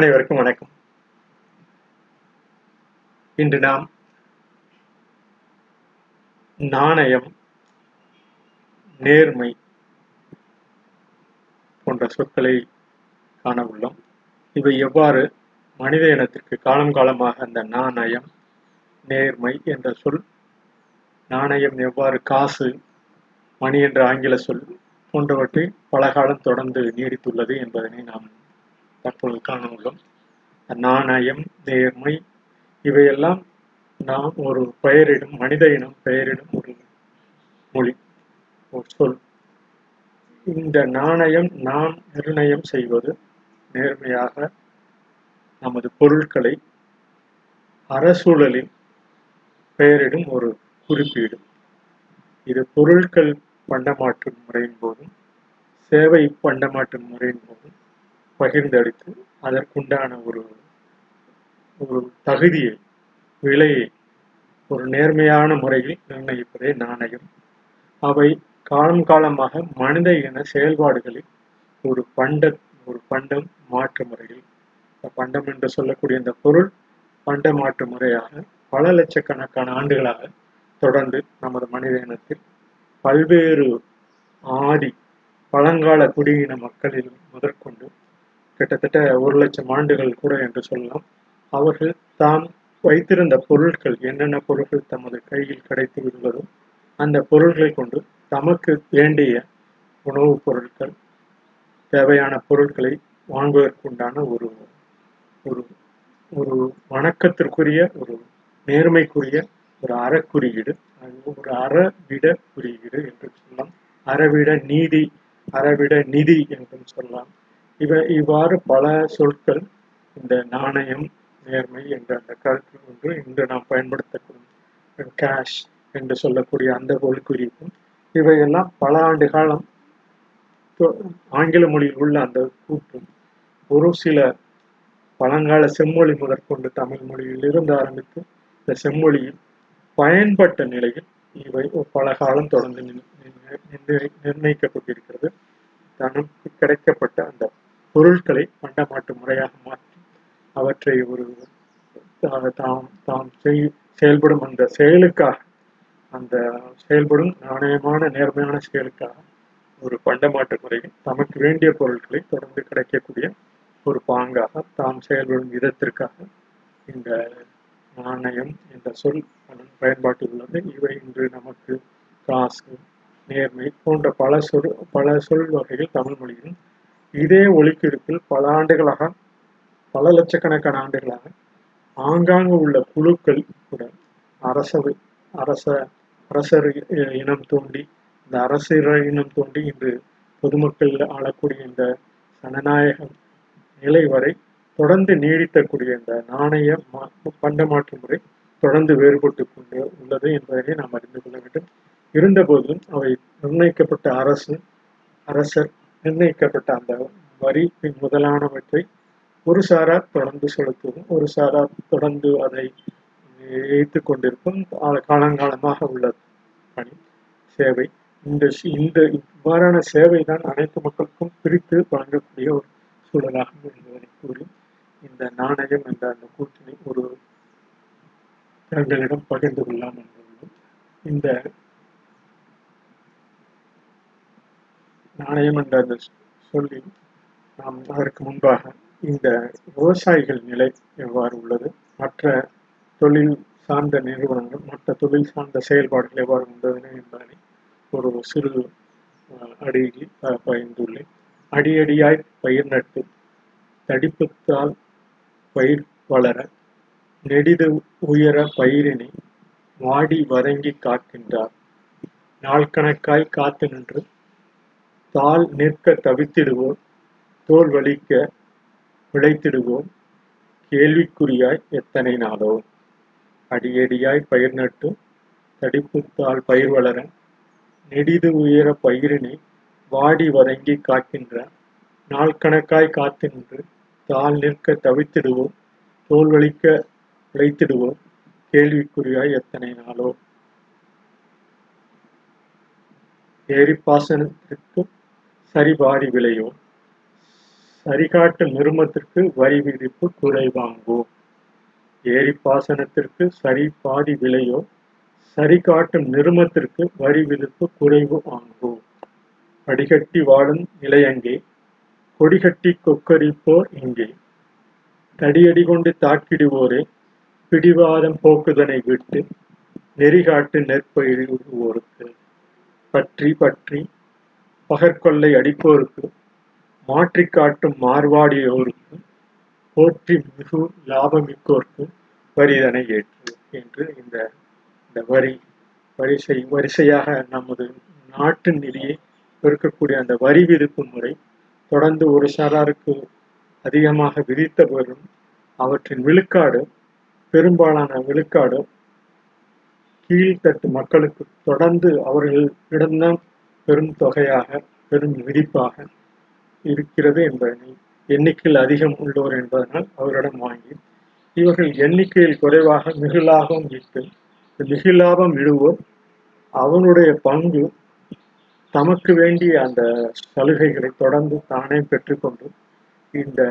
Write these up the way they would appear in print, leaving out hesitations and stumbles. அனைவருக்கும் வணக்கம். இன்று நாம் நாணயம், நேர்மை போன்ற சொற்களை காண உள்ளோம். இவை எவ்வாறு மனித இனத்திற்கு காலம் காலமாக அந்த நாணயம், நேர்மை என்ற சொல், நாணயம் எவ்வாறு காசு, மணி என்ற ஆங்கில சொல் போன்றவற்றை பல காலம் தொடர்ந்து நீடித்துள்ளது என்பதனை நாம் தற்போது காண உள்ளோம். நாணயம், நேர்மை இவையெல்லாம் நாம் ஒரு பெயரிடும், மனித இனம் பெயரிடும் ஒரு மொழி, ஒரு சொல். இந்த நாணயம் நாம் நிர்ணயம் செய்வது, நேர்மையாக நமது பொருட்களை அரசூழலில் பெயரிடும் ஒரு குறிப்பீடு. இது பொருட்கள் பண்டமாற்று முறையின் போதும் சேவை பண்டமாற்று முறையின் போதும் பகிர்ந்தளித்து அதற்குண்டான ஒரு தகுதியை, விலையை ஒரு நேர்மையான முறையில் நிர்ணயிப்பதே நாணயம். அவை காலம் காலமாக மனித இன செயல்பாடுகளில் ஒரு பண்டம் மாற்று முறையில், பண்டம் என்று சொல்லக்கூடிய இந்த பொருள் பண்ட மாற்று முறையாக பல லட்சக்கணக்கான ஆண்டுகளாக தொடர்ந்து நமது மனித இனத்தில் பல்வேறு ஆதி பழங்கால குடியின மக்களில் முதற்கொண்டு கிட்டத்தட்ட 1,00,000 ஆண்டுகள் கூட என்று சொல்லலாம், அவர்கள் தாம் வைத்திருந்த பொருட்கள், என்னென்ன பொருட்கள் தமது கையில் கிடைத்து விடுவதோ அந்த பொருட்களை கொண்டு தமக்கு வேண்டிய உணவுப் பொருட்கள், தேவையான பொருட்களை வாங்குவதற்குண்டான ஒரு ஒரு வணக்கத்திற்குரிய, ஒரு நேர்மைக்குரிய ஒரு அறக்குறியீடு, ஒரு அறவிட குறியீடு என்று சொல்லலாம், அறவிட நீதி என்றும் சொல்லலாம். இவ்வாறு பல சொற்கள் இந்த நாணயம், நேர்மை என்ற அந்த கருத்து ஒன்று இன்று நாம் பயன்படுத்தக்கூடிய கேஷ் என்று சொல்லக்கூடிய அந்த பொருள் குறிப்பும் இவையெல்லாம் பல ஆண்டு காலம் ஆங்கில மொழியில் உள்ள அந்த கூட்டும் ஒரு சில பழங்கால செம்மொழி முதற்கொண்டு தமிழ் மொழியில் இருந்து ஆரம்பித்து இந்த செம்மொழியில் பயன்பட்ட நிலையில் இவை பல காலம் தொடர்ந்து நிர்ணயிக்கப்பட்டிருக்கிறது. தனக்கு கிடைக்கப்பட்ட அந்த பொருட்களை பண்டமாட்டு முறையாக மாற்றி அவற்றை ஒரு தாம் செயல்படும் அந்த செயலுக்காக, அந்த செயல்படும் நாணயமான நேர்மையான செயலுக்காக ஒரு பண்டமாட்டு முறையில் தமக்கு வேண்டிய பொருட்களை தொடர்ந்து கிடைக்கக்கூடிய ஒரு பாங்காக, தாம் செயல்படும் விதத்திற்காக இந்த நாணயம் என்ற சொல் பயன்பாட்டில் உள்ளது. இவை இன்று நமக்கு காசு, நேர்மை போன்ற பல சொல் வகைகள் தமிழ் மொழியிலும் இதே ஒலிக்கிருப்பில் பல ஆண்டுகளாக, பல லட்சக்கணக்கான ஆண்டுகளாக ஆங்காங்கு உள்ள குழுக்கள் கூட அரசர் இனம் தோண்டி, இந்த அரசர் இனம் தோண்டி இன்று பொதுமக்கள் ஆளக்கூடிய இந்த ஜனநாயகம் நிலை வரை தொடர்ந்து நீடித்தக்கூடிய இந்த நாணய பண்டமாற்று முறை தொடர்ந்து வேறுபட்டு கொண்டு உள்ளது என்பதை நாம் அறிந்து கொள்ள வேண்டும். இருந்தபோதும் அவை நிர்ணயிக்கப்பட்ட அரசர் நிர்ணயிக்கப்பட்ட அந்த வரி பின் முதலானவற்றை ஒரு சாரார் தொடர்ந்து செலுத்துவோம், ஒரு சாரார் தொடர்ந்து அதை இயக்கிக் கொண்டிருக்கும் காலங்காலமாக உள்ள பணி, சேவை. இந்த இவ்வாறான சேவை தான் அனைத்து மக்களுக்கும் பிரித்து வழங்கக்கூடிய ஒரு சூழலாக இருந்ததை கூறி இந்த நாணயம் என்ற அந்த கூட்டினை ஒரு தங்களிடம் பகிர்ந்து கொள்ளலாம் என்றுள்ளோம். இந்த நாணயம் என்ற அந்த சொல்லி நாம் அதற்கு முன்பாக இந்த விவசாயிகள் நிலை எவ்வாறு உள்ளது, மற்ற தொழில் சார்ந்த நிறுவனங்கள், மற்ற தொழில் சார்ந்த செயல்பாடுகள் எவ்வாறு உள்ளது என்பதனை ஒரு சிறு அடியில் பகிர்ந்துள்ளேன். அடியடியாய் பயிர் நட்டு தடிப்புத்தால் பயிர் வளர நெடிது உயர பயிரினை வாடி வதங்கி காக்கின்றார். நாள்கணக்காய் காத்து நின்று தாள் நிற்க தவித்திடுவோம், தோல் வலிக்க விளைத்திடுவோம், கேள்விக்குறியாய் எத்தனை நாளோ. அடியடியாய் பயிர் நட்டு தடிப்புத்தால் பயிர் வளர நெடிது உயர பயிரினை வாடி வதங்கி காக்கின்ற நாள்கணக்காய் காத்து நின்று தாள் நிற்க தவித்திடுவோம், தோல் வலிக்க விளைத்திடுவோம், கேள்விக்குறியாய் எத்தனை நாளோ. ஏரிப்பாசனத்திற்கு சரிபாடி விளையும், சரிகாட்டு நிறுமத்திற்கு வரி விதிப்பு குறைவாங்கோ. ஏரி பாசனத்திற்கு சரி பாதி விலையோ சரிகாட்டும் நிறுமத்திற்கு வரி விதிப்பு குறைவு ஆங்கோ. அடிகட்டி வாழும் இலையங்கே கொடிகட்டி கொக்கரிப்போர் இங்கே தடியடி கொண்டு தாக்கிடுவோரே பிடிவாதம் போக்குதனை விட்டு நெறிகாட்டு நெற்பயிரிடுவோருக்கு பற்றி பற்றி பகற்கொள்ளை அடிப்போருக்கு மாற்றி காட்டும் மார்வாடியோருக்கு போற்றி மிகு லாபமிக்கோர்க்கு வரிதனை ஏற்று என்று இந்த வரிசையாக நமது நாட்டு நிலையை பெருக்கக்கூடிய அந்த வரி விதிப்பு முறை தொடர்ந்து ஒரு சாராருக்கு அதிகமாக விதித்த போதும் அவற்றின் விழுக்காடு பெரும்பாலான விழுக்காடு கீழ்த்தட்டு மக்களுக்கு தொடர்ந்து அவர்களிடம் பெரும் தொகையாக பெரும் விதிப்பாக இருக்கிறது என்பதனை எண்ணிக்கையில் அதிகம் உள்ளோர் என்பதனால் அவரிடம் வாங்கி இவர்கள் எண்ணிக்கையில் குறைவாக மிகு லாபம் ஈட்டு மிகு லாபம் இடுவோர் அவனுடைய பங்கு தமக்கு வேண்டிய அந்த சலுகைகளை தொடர்ந்து தானே பெற்றுக்கொண்டு இந்த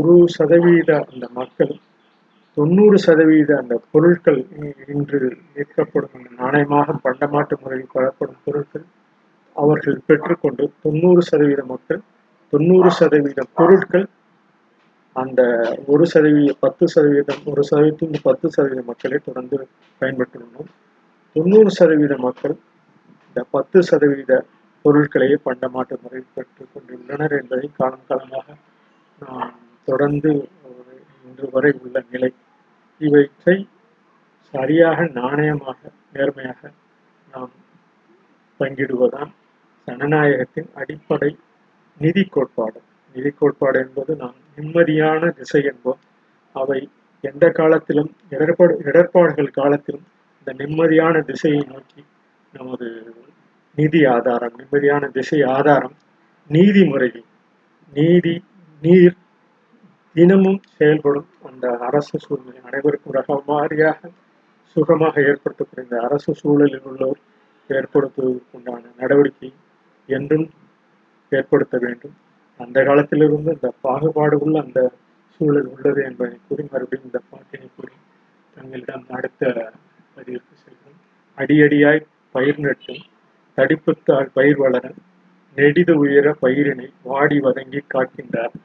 1% அந்த மக்கள் 90% அந்த பொருட்கள் இன்று விற்கப்படும் நாணயமாக பண்டமாட்டு முறையில் பெறப்படும் பொருட்கள் அவர்கள் பெற்றுக்கொண்டு 90% மக்கள் 90% பொருட்கள் அந்த 1% 10% 1% 10% மக்களை தொடர்ந்து பயன்பட்டுள்ளனர். 90% மக்கள் இந்த 10% பொருட்களையே பண்டமாட்டு முறையில் பெற்றுக் கொண்டுள்ளனர் என்பதை காலம் காலமாக நாம் தொடர்ந்து இன்று வரை உள்ள நிலை. இவற்றை சரியாக நாணயமாக நேர்மையாக நாம் பங்கிடுவதுதான் ஜனநாயகத்தின் அடிப்படை நிதி கோட்பாடு. நிதி கோட்பாடு என்பது நாம் நிம்மதியான திசை என்போம். அவை எந்த காலத்திலும் இடர்பாடுகள் காலத்திலும் இந்த நிம்மதியான திசையை நோக்கி நமது நிதி ஆதாரம் நிம்மதியான திசை ஆதாரம் நீதி முறையில் நீர் தினமும் செயல்படும் அந்த அரசு சூழ்நிலை அனைவருக்கும் ரகமாரியாக சுகமாக ஏற்படுத்தக்கூடிய இந்த அரசு சூழலில் உள்ளோர் ஏற்படுத்துவதற்குண்டான நடவடிக்கை என்றும் ஏற்படுத்த வேண்டும். அந்த காலத்திலிருந்து இந்த பாகுபாடு உள்ள அந்த சூழல் உள்ளது என்பதை கூறி மறுபடியும் இந்த பாட்டினை கூறி தங்களிடம் அடுத்த பதிவிற்கு செல்வோம். அடியடியாய் பயிர் நட்டும் தடிப்புத்தால் பயிர் வளர நெடிது உயர பயிரினை வாடி வதங்கி காக்கின்றார்.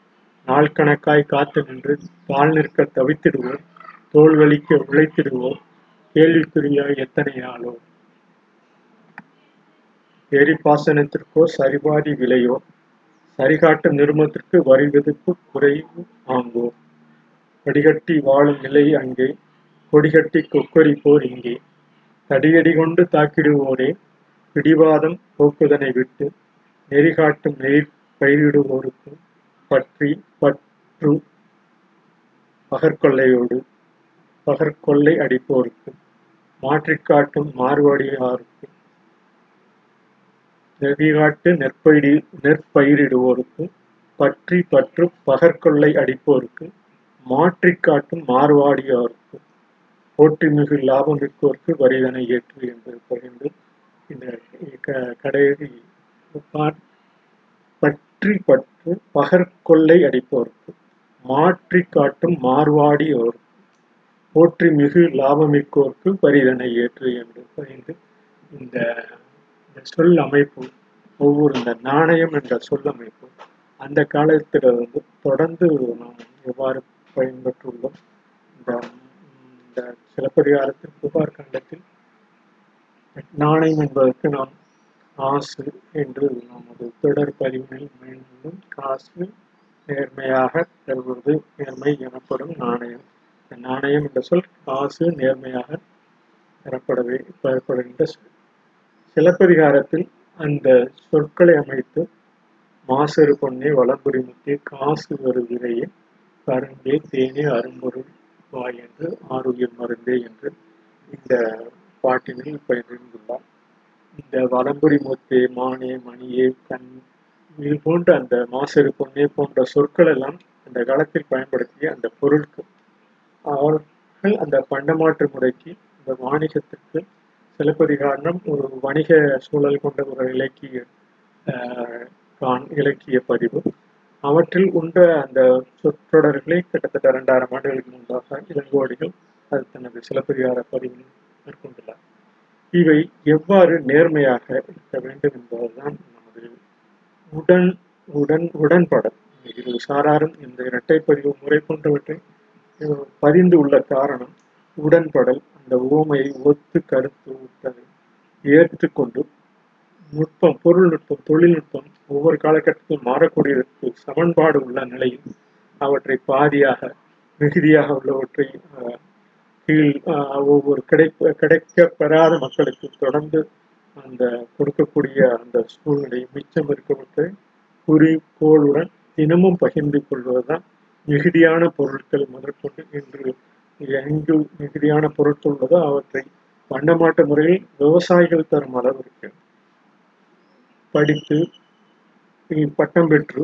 நாள் கணக்காய் காத்து நின்று தாழ் நிற்க தவித்திடுவோம் தோல்வலிக்க உழைத்திடுவோம் கேள்விக்குரியாய் எத்தனையாலோ. எரிபாசனத்திற்கோ சரிபாதி விலையோ சரிகாட்டும் நிறுமத்திற்கு வரி விதிப்பு குறைவு ஆங்கோ. வடிகட்டி வாழும் நிலை அங்கே கொடிகட்டி கொக்கரிப்போர் இங்கே தடியடி கொண்டு தாக்கிடுவோரே பிடிவாதம் போக்குதனை விட்டு நெறிகாட்டும் நீர் பயிரிடுவோருக்கு பற்றி பற்று பகற்கொள்ளை அடிப்போருக்கு மாற்றிக்காட்டும் மார்வாடியாருக்கு நெறிகாட்டு நெற்பயிரிடுவோருக்கு பற்றி பற்று பகற்கொள்ளை அடிப்போருக்கு மாற்றிக்காட்டும் மார்வாடியாருக்கு போட்டி மிகு லாபமிக்கோருக்கு வரிதனை ஏற்று என்று பகிர்ந்து இந்த கடையடி பற்றி பற்று பகற்கொள்ளை அடிப்போருக்கு மாற்றிக்காட்டும் மார்வாடியோருக்கு போற்றி மிகு லாபமிக்கோருக்கு வரிதனை ஏற்று என்று பகிர்ந்து இந்த சொல் அமைப்பு ஒவ்வொரு இந்த நாணயம் என்ற சொல் அமைப்பு அந்த காலத்தில் வந்து தொடர்ந்து நாம் எவ்வாறு பயன்பெற்றுள்ளோம். இந்த சிலப்பதிகாரத்தில் புகார் கண்டத்தில் நாணயம் என்பதற்கு நாம் காசு என்று நமது தொடர் பதிவினை மீண்டும் காசு நேர்மையாக தருவது நேர்மை எனப்படும் நாணயம். இந்த நாணயம் என்ற சொல் காசு நேர்மையாக பெறப்படுகின்ற சொல். சிலப்பதிகாரத்தில் அந்த சொற்களை அமைத்து மாசரு பொன்னே வளம்புரி முத்தே காசு வருகிறையே கரும்பே தேனே அரும்பொருள் வாய் என்று ஆரோக்கியம் மருந்தே என்று இந்த பாட்டினில் பயிர்ந்துள்ளார். இந்த வளம்புரி முத்தே மானே மணியே கண் இது போன்ற அந்த மாசரு பொன்னே போன்ற சொற்கள் எல்லாம் அந்த காலத்தில் பயன்படுத்திய அந்த பொருட்கள் அவர்கள் அந்த பண்டமாற்று முறைக்கு இந்த வாணிகத்திற்கு சிலப்பதிகாரம் ஒரு வணிக சூழல் கொண்ட ஒரு இலக்கிய பதிவு. அவற்றில் உண்ட அந்த சொற்றொடர்களை கிட்டத்தட்ட 2000 ஆண்டுகளுக்கு முன்பாக இளங்கோவடிகள் அது தனது சிலப்பதிகார பதிவில் மேற்கொண்டுள்ளார். இவை எவ்வாறு நேர்மையாக இருக்க வேண்டும் என்பதுதான் நமது உடன்பாடல். இரு சாராரும் இந்த இரட்டைப்பதிவு முறை போன்றவற்றை பதிந்து உள்ள காரணம் உடன்படல், அந்த உவமையை ஒத்து கருத்து உட்டதை ஏற்றுக்கொண்டு நுட்பம், பொருள்நுட்பம், தொழில்நுட்பம் ஒவ்வொரு காலகட்டத்தில் மாறக்கூடியதற்கு சமன்பாடு உள்ள நிலையில் அவற்றை பாதியாக மிகுதியாக உள்ளவற்றை கீழ் ஒவ்வொரு கிடைக்கப்பெறாத மக்களுக்கு தொடர்ந்து அந்த கொடுக்கக்கூடிய அந்த சூழ்நிலை மிச்சம் இருக்கப்பட்டு குறிக்கோளுடன் தினமும் பகிர்ந்து கொள்வதுதான் மிகுதியான பொருட்கள் முதற்கொண்டு இன்று எங்கு மிகுதியான பொருட்கள் உள்ளதோ அவற்றை பண்டமாட்டு முறையில் விவசாயிகள் தரும் அளவிற்கு படித்து பட்டம் பெற்று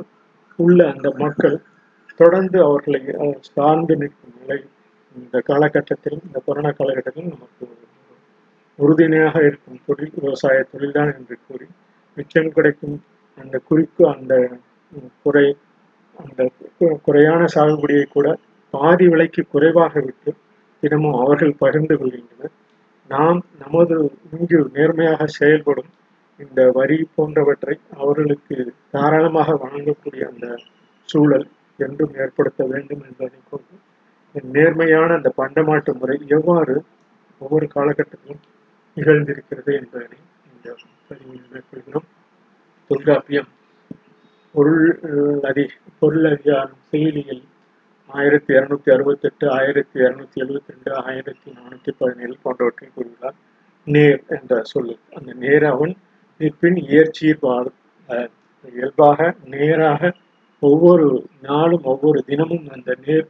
உள்ள அந்த மக்கள் தொடர்ந்து அவர்களை சார்ந்து நிற்கும் நிலை இந்த காலகட்டத்தில், இந்த கொரோனா காலகட்டத்தில் நமக்கு உறுதுணையாக இருக்கும் தொழில் விவசாய தொழில்தான் என்று கூறி மிச்சம் கிடைக்கும் அந்த குறையான சாகுபடியை கூட பாதி விலைக்கு குறைவாக விட்டு தினமும் அவர்கள் பகிர்ந்து கொள்கின்றனர். நாம் நமது இங்கு நேர்மையாக செயல்படும் இந்த வரி போன்றவற்றை அவர்களுக்கு தாராளமாக வழங்கக்கூடிய அந்த சூழல் என்றும் ஏற்படுத்த வேண்டும் என்பதை கொண்டு நேர்மையான அந்த பண்டமாட்டு முறை எவ்வாறு ஒவ்வொரு காலகட்டத்திலும் நிகழ்ந்திருக்கிறது என்பதனை இந்த பதிவில் மேற்கொள்கிறோம். தொல்காப்பியம் பொருள் அதிகாரம் செயலியில் 1268, 1272, 1417 போன்றவற்றை கூறுகிறார். நேர் என்ற சொல்லு, அந்த நேரவன் நிற்பின் இயற்சியில் இயல்பாக நேராக ஒவ்வொரு நாளும் ஒவ்வொரு தினமும் அந்த நேர்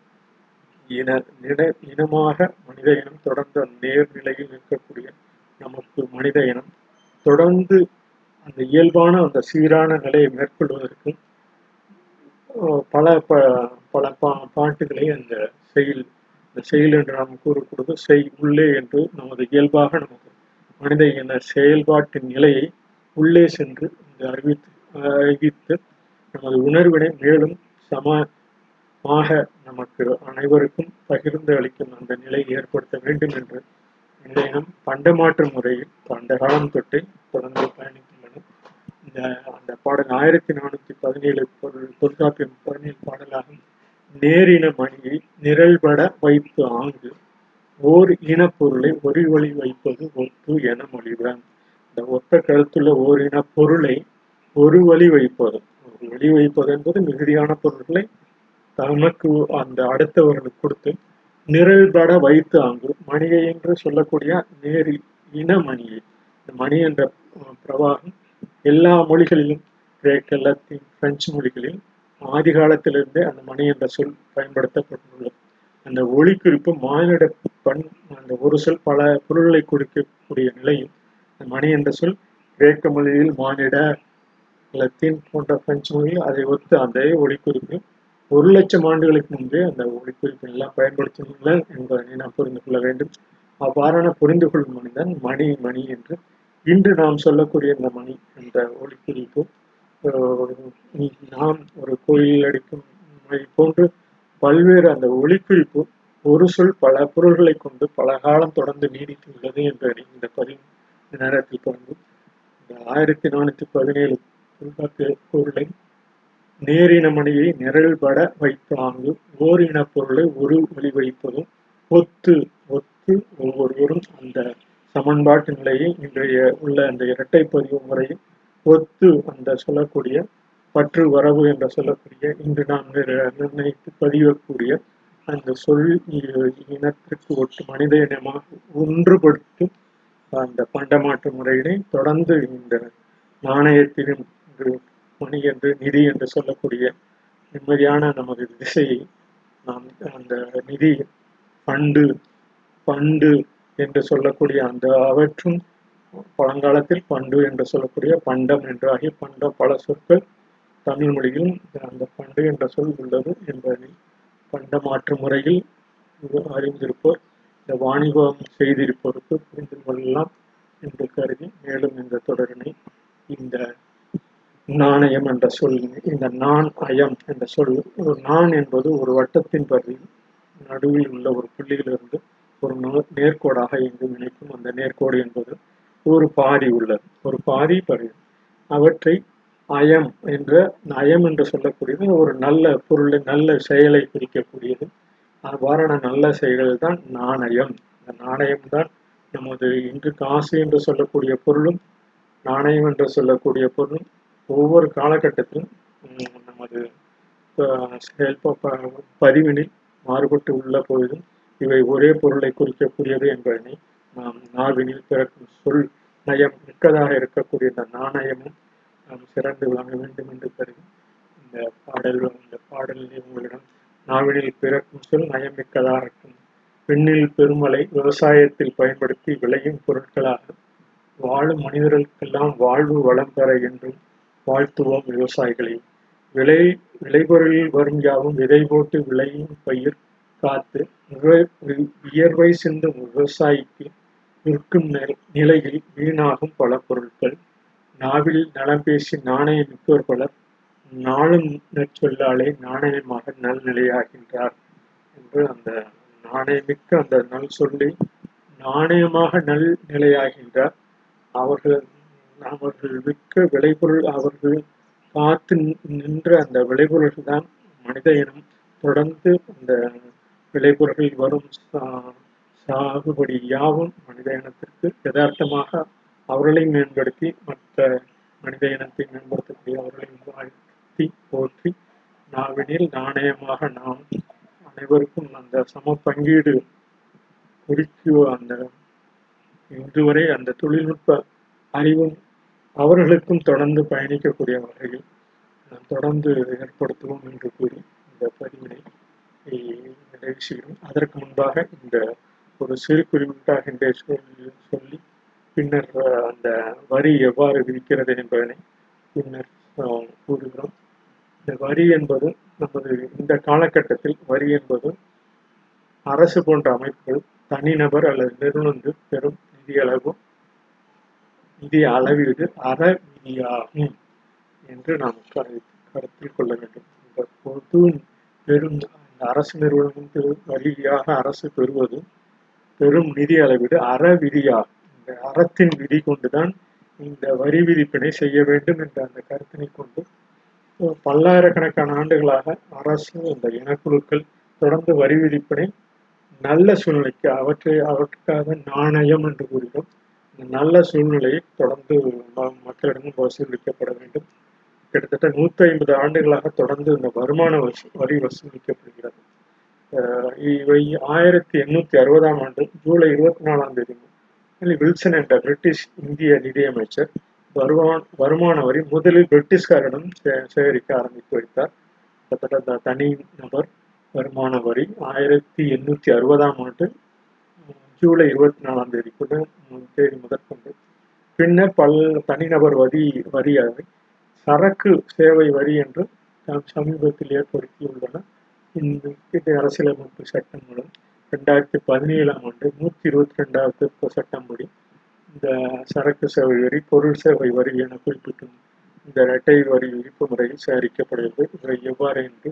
இனமாக மனித இனம் தொடர்ந்து அந்த நேர்நிலையில் நிற்கக்கூடிய நமக்கு மனித இனம் தொடர்ந்து அந்த இயல்பான அந்த சீரான நிலையை மேற்கொள்வதற்கு பல பாட்டுகளை அந்த செயல் என்று நாம் கூறக்கூடாது. செய் உள்ளே என்று நமது இயல்பாக நமக்கு மனித இன செயல்பாட்டின் நிலையை உள்ளே சென்று இந்த அறிவித்து நமது உணர்வினை மேலும் சமமாக நமக்கு அனைவருக்கும் பகிர்ந்து அளிக்கும் அந்த நிலையை ஏற்படுத்த வேண்டும் என்று இந்த இனம் பண்டமாற்று முறையில் பண்ட காலம் தொட்டை தொடர்ந்து பயணிக்கின்றன. அந்த பாடல் 1417 தொல்காப்பியம் 17 பாடலாகும். நேரின மணியை நிரல்பட வைத்து ஆங்கு ஓர் இனப்பொருளை ஒரு வழி வைப்பது ஒத்து என மொழிதான். இந்த ஒத்த கருத்துள்ள ஓர் இனப்பொருளை ஒரு வழி வைப்பது, ஒரு வழி வைப்பது என்பது மிகுதியான பொருட்களை தமக்கு அந்த அடுத்தவர்களுக்கு கொடுத்து நிரல்பட வைத்து ஆங்கு மணிகை என்று சொல்லக்கூடிய நேரி இன மணியை, மணி என்ற பிரவாகம் எல்லா மொழிகளிலும், கிரேக்க, லத்தீன், பிரெஞ்சு மொழிகளில் ஆதி காலத்திலிருந்தே அந்த மணி என்ற சொல் பயன்படுத்தப்பட்டுள்ளது. அந்த ஒளி குறிப்பு மானிட பண், அந்த ஒரு சொல் பல பொருள்களை கொடுக்கக்கூடிய நிலையில் அந்த மணி என்ற சொல் கிரேக்க மொழியில் மானிட, லத்தீன் போன்ற பிரெஞ்சு மொழியில் அதை ஒத்து அந்த ஒளி குறிப்பு 1,00,000 ஆண்டுகளுக்கு முன்பே அந்த ஒளிக்குறிப்பு எல்லாம் பயன்படுத்தினீங்களா என்பதை நாம் புரிந்து கொள்ள வேண்டும். அவ்வாறான புரிந்து கொள்ளும் மனிதன் மணி மணி என்று இன்று நாம் சொல்லக்கூடிய இந்த மணி என்ற ஒளிக்குறிப்பு நாம் ஒரு கோயில் அடிக்கும் மொழி போன்று பல்வேறு அந்த ஒளிக்குறிப்பு ஒரு சொல் பல பொருள்களை கொண்டு பல காலம் தொடர்ந்து நீடித்துள்ளது என்று இந்த நேரத்தில் பிறந்து இந்த 1417 பொருளை நேரின மணியை நிரல்பட வைத்தாங்கு ஓரின பொருளை ஒரு வழி வைப்பதும் ஒத்து ஒவ்வொருவரும் அந்த சமன்பாட்டு நிலையை இன்றைய உள்ள அந்த இரட்டை பதிவு முறையில் ஒத்து அந்த சொல்லக்கூடிய பற்று வரவு என்ற சொல்லக்கூடிய இன்று நாம் நிர்ணயித்து பதியக்கூடிய அந்த சொல் இனத்திற்கு ஒட்டு மனித இனமாக ஒன்றுபடுத்தும் அந்த பண்டமாற்று முறையினை தொடர்ந்து இந்த நாணயத்திலும் மணி என்று நிதி என்று சொல்லக்கூடிய நிம்மதியான நமது திசையை நாம் அந்த நிதி பண்டு என்று சொல்லக்கூடிய அந்த அவற்றும் பழங்காலத்தில் பண்டு என்று சொல்லக்கூடிய பண்டம் என்றாகிய பண்டம் பல சொற்கள் தமிழ் மொழியில் அந்த பண்டு என்ற சொல் உள்ளது என்பதை பண்டமாற்று முறையில் அறிந்திருப்போர், இந்த வாணிபம் செய்திருப்போருக்கு புரிந்து கொள்ளலாம் என்று கருதி மேலும் இந்த தொடரினை இந்த நாணயம் என்ற சொல், இந்த நான் அயம் என்ற சொல், ஒரு நான் என்பது ஒரு வட்டத்தின் பகுதி நடுவில் உள்ள ஒரு புள்ளியிலிருந்து ஒரு நேர்கோடாக எங்கும் இணைக்கும். அந்த நேர்கோடு என்பது ஒரு பாதி உள்ளது, ஒரு பாதி பகுதி. அவற்றை அயம் என்ற சொல்லக்கூடியது ஒரு நல்ல பொருள், நல்ல செயலை குறிக்கக்கூடியது. அவ்வாறான நல்ல செயல் தான் நாணயம். இந்த நாணயம்தான் நமது இன்று காசு என்று சொல்லக்கூடிய பொருளும் நாணயம் என்று சொல்லக்கூடிய பொருளும் ஒவ்வொரு காலகட்டத்திலும் நமது பதிவினில் மாறுபட்டு உள்ள பொழுதும் இவை ஒரே பொருளை குறிக்கக்கூடியது என்பதனை நாம் நாவினில் பிறக்கும் சொல் நயம் மிக்கதாக இருக்கக்கூடிய இந்த நாணயமும் நாம் சிறந்து விளங்க வேண்டும் என்று கருதி இந்த பாடலில் உங்களிடம் நாவினில் பிறக்கும் சொல் நயம் மிக்கதாக இருக்கும். விண்ணில் பெருமலை விவசாயத்தில் பயன்படுத்தி விளையும் பொருட்களாக வாழும் மனிதர்களுக்கெல்லாம் வாழ்வு வளம் பெற என்றும் வாழ்த்துவோம். விவசாயிகளில் விளைபொருளில் வரும் யாவும் விதை போட்டு விளையும் பயிர் காத்து வியர்வை சிந்தும் விவசாயிக்கு நிற்கும் நிலையில் வீணாகும் பல பொருட்கள். நாவில் நலம் பேசி நாணயம் மிக்கோர் பலர் நாளும் நற்சொல்லாலே நாணயமாக நல்நிலையாகின்றார் என்று அந்த நாணயமிக்க அந்த நல் சொல்லி நாணயமாக நல்நிலையாகின்றார். அவர்கள் விற்க விளைபொருள், அவர்கள் காத்து நின்ற அந்த விளைபொருள்கள் தான் மனித இனம் தொடர்ந்து. அந்த விளைபொருளில் வரும் சாகுபடி யாவும் மனித இனத்திற்கு யதார்த்தமாக அவர்களை மேம்படுத்தி, மற்ற மனித இனத்தை மேம்படுத்தக்கூடிய அவர்களை வாழ்த்தி போற்றி நாவினில் நாணயமாக நாம் அனைவருக்கும் அந்த சம பங்கீடு குறிக்கோ. அந்த இதுவரை அந்த தொழில்நுட்ப அறிவும் அவர்களுக்கும் தொடர்ந்து பயணிக்கக்கூடிய வகையில் நாம் தொடர்ந்து ஏற்படுத்துவோம் என்று கூறி இந்த பதிவினை நிறைவு செய்கிறோம். அதற்கு முன்பாக இந்த ஒரு சிறு குறிப்பிட்டாக இன்றைய சொல்லி பின்னர் அந்த வரி எவ்வாறு விதிக்கிறது என்பதனை பின்னர் கூறுகிறோம். இந்த வரி என்பது நமது இந்த காலகட்டத்தில் வரி என்பது அரசு போன்ற அமைப்புகள் தனிநபர் அல்லது நிறுவனத்து பெரும் நிதி அளவீடு அறவிதியாகும் என்று நாம் கருத்தில் கொள்ள வேண்டும். இந்த பொது பெரும் அரசு நிறுவனம் வரியாக அரசு பெறுவது பெரும் நிதி அளவீடு அறவிதியாகும். இந்த அறத்தின் விதி கொண்டுதான் இந்த வரி விதிப்பினை செய்ய வேண்டும் என்ற அந்த கருத்தினை கொண்டு பல்லாயிரக்கணக்கான ஆண்டுகளாக அரசு இந்த இனக்குழுக்கள் தொடர்ந்து வரி விதிப்பினை நல்ல சூழ்நிலைக்கு அவற்றுக்காக நாணயம் என்று கூறுகிறோம். நல்ல சூழ்நிலையை தொடர்ந்து மக்களிடமும் வசூலிக்கப்பட வேண்டும். கிட்டத்தட்ட 150 ஆண்டுகளாக தொடர்ந்து இந்த வருமான வரி வசூலிக்கப்படுகிறது. இவை 1860 ஆண்டு ஜூலை 24 வில்சன் என்ற பிரிட்டிஷ் இந்திய நிதியமைச்சர் வருமான வரி முதலில் பிரிட்டிஷ்காரிடம் சேகரிக்க ஆரம்பித்து வைத்தார். கிட்டத்தட்ட தனி நபர் வருமான வரி 1860 ஆண்டு ஜூலை 24 முதற்கொண்டு பின்னர் தனிநபர் வரியாக சரக்கு சேவை வரி என்று சமீபத்தில் ஏற்படுத்தியுள்ளன. இந்த அரசியலமைப்பு சட்டம் மூலம் 2017 ஆண்டு 122வது திருத்த சட்டம் படி இந்த சரக்கு சேவை வரி, பொருள் சேவை வரி என குறிப்பிட்டும் இந்த இரட்டை வரி விதிப்பு முறையில் சேகரிக்கப்படுகிறது. இவை எவ்வாறு என்று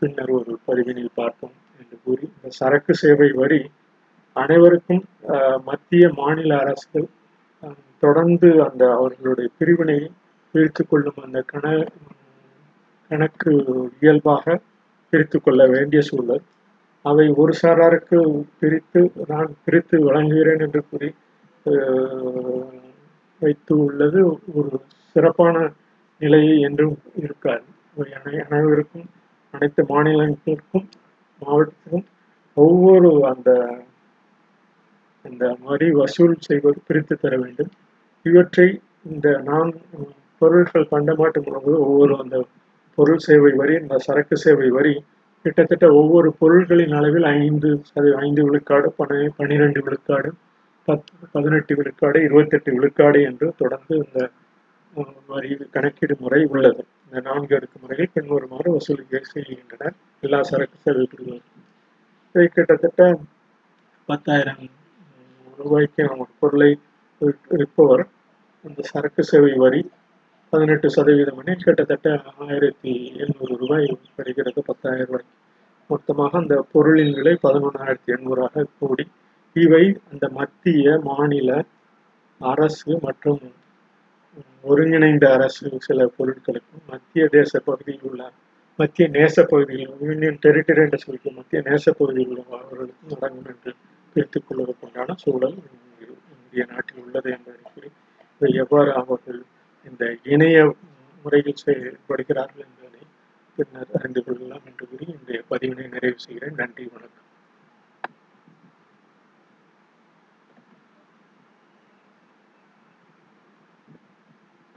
பின்னர் ஒரு பதிவினில் பார்ப்போம் என்று கூறி இந்த சரக்கு சேவை வரி அனைவருக்கும் மத்திய மாநில அரசுகள் தொடர்ந்து அந்த அவர்களுடைய பிரிவினையை பிரித்து கொள்ளும் அந்த கணக்கு இயல்பாக பிரித்து கொள்ள வேண்டிய சூழல். அவை ஒரு சாராருக்கு நான் பிரித்து வழங்குகிறேன் என்று கூறி வைத்து உள்ளது ஒரு சிறப்பான நிலையை என்றும் இருக்காது. அனைவருக்கும் அனைத்து மாநிலங்களுக்கும் மாவட்டத்திலும் ஒவ்வொரு அந்த வரி வசூல் செய்வது பிரித்து தர வேண்டும். இவற்றை இந்த நான் பொருட்கள் பண்டமாட்டு முறைகள் ஒவ்வொரு அந்த பொருள் சேவை வரி, இந்த சரக்கு சேவை வரி கிட்டத்தட்ட ஒவ்வொரு பொருள்களின் அளவில் 5 விழுக்காடு, 12 விழுக்காடு, 18 விழுக்காடு, 28 விழுக்காடு என்று தொடர்ந்து இந்த வரி கணக்கீடு முறை உள்ளது. இந்த 4 அடுக்கு முறையில் பின்வருமாறு வசூல் செய்கின்றனர் எல்லா சரக்கு சேவை பிரிவுகளுக்கும். இவை கிட்டத்தட்ட 10,000 ரூபாய்க்கு நம்ம பொருளை விற்பவர் அந்த சரக்கு சேவை வரி 18% எனில் கிட்டத்தட்ட 1700 ரூபாய் கிடைக்கிறது. 10,000 ரூபாய் மொத்தமாக அந்த பொருளின் விலை 11,800ஆக கூடி இவை அந்த மத்திய மாநில அரசு மற்றும் ஒருங்கிணைந்த அரசு சில பொருட்களுக்கும் மத்திய தேச பகுதியில் உள்ள மத்திய நேச பகுதியில் யூனியன் டெரிட்டரி என்று சொல்லிக்கும் மத்திய நேச பகுதியில் உள்ளவர்களுக்கும் அடங்கும் என்று பிரித்துக் கொள்வதற்குண்டான சூழல் இந்திய நாட்டில் உள்ளது என்று இதை எவ்வாறு அவர்கள் இந்த இணைய முறையில் செயல்படுகிறார்கள் என்பதை பின்னர் அறிந்து கொள்ளலாம் என்று கூறி இந்த பதிவினை நிறைவு செய்கிறேன். நன்றி, வணக்கம்.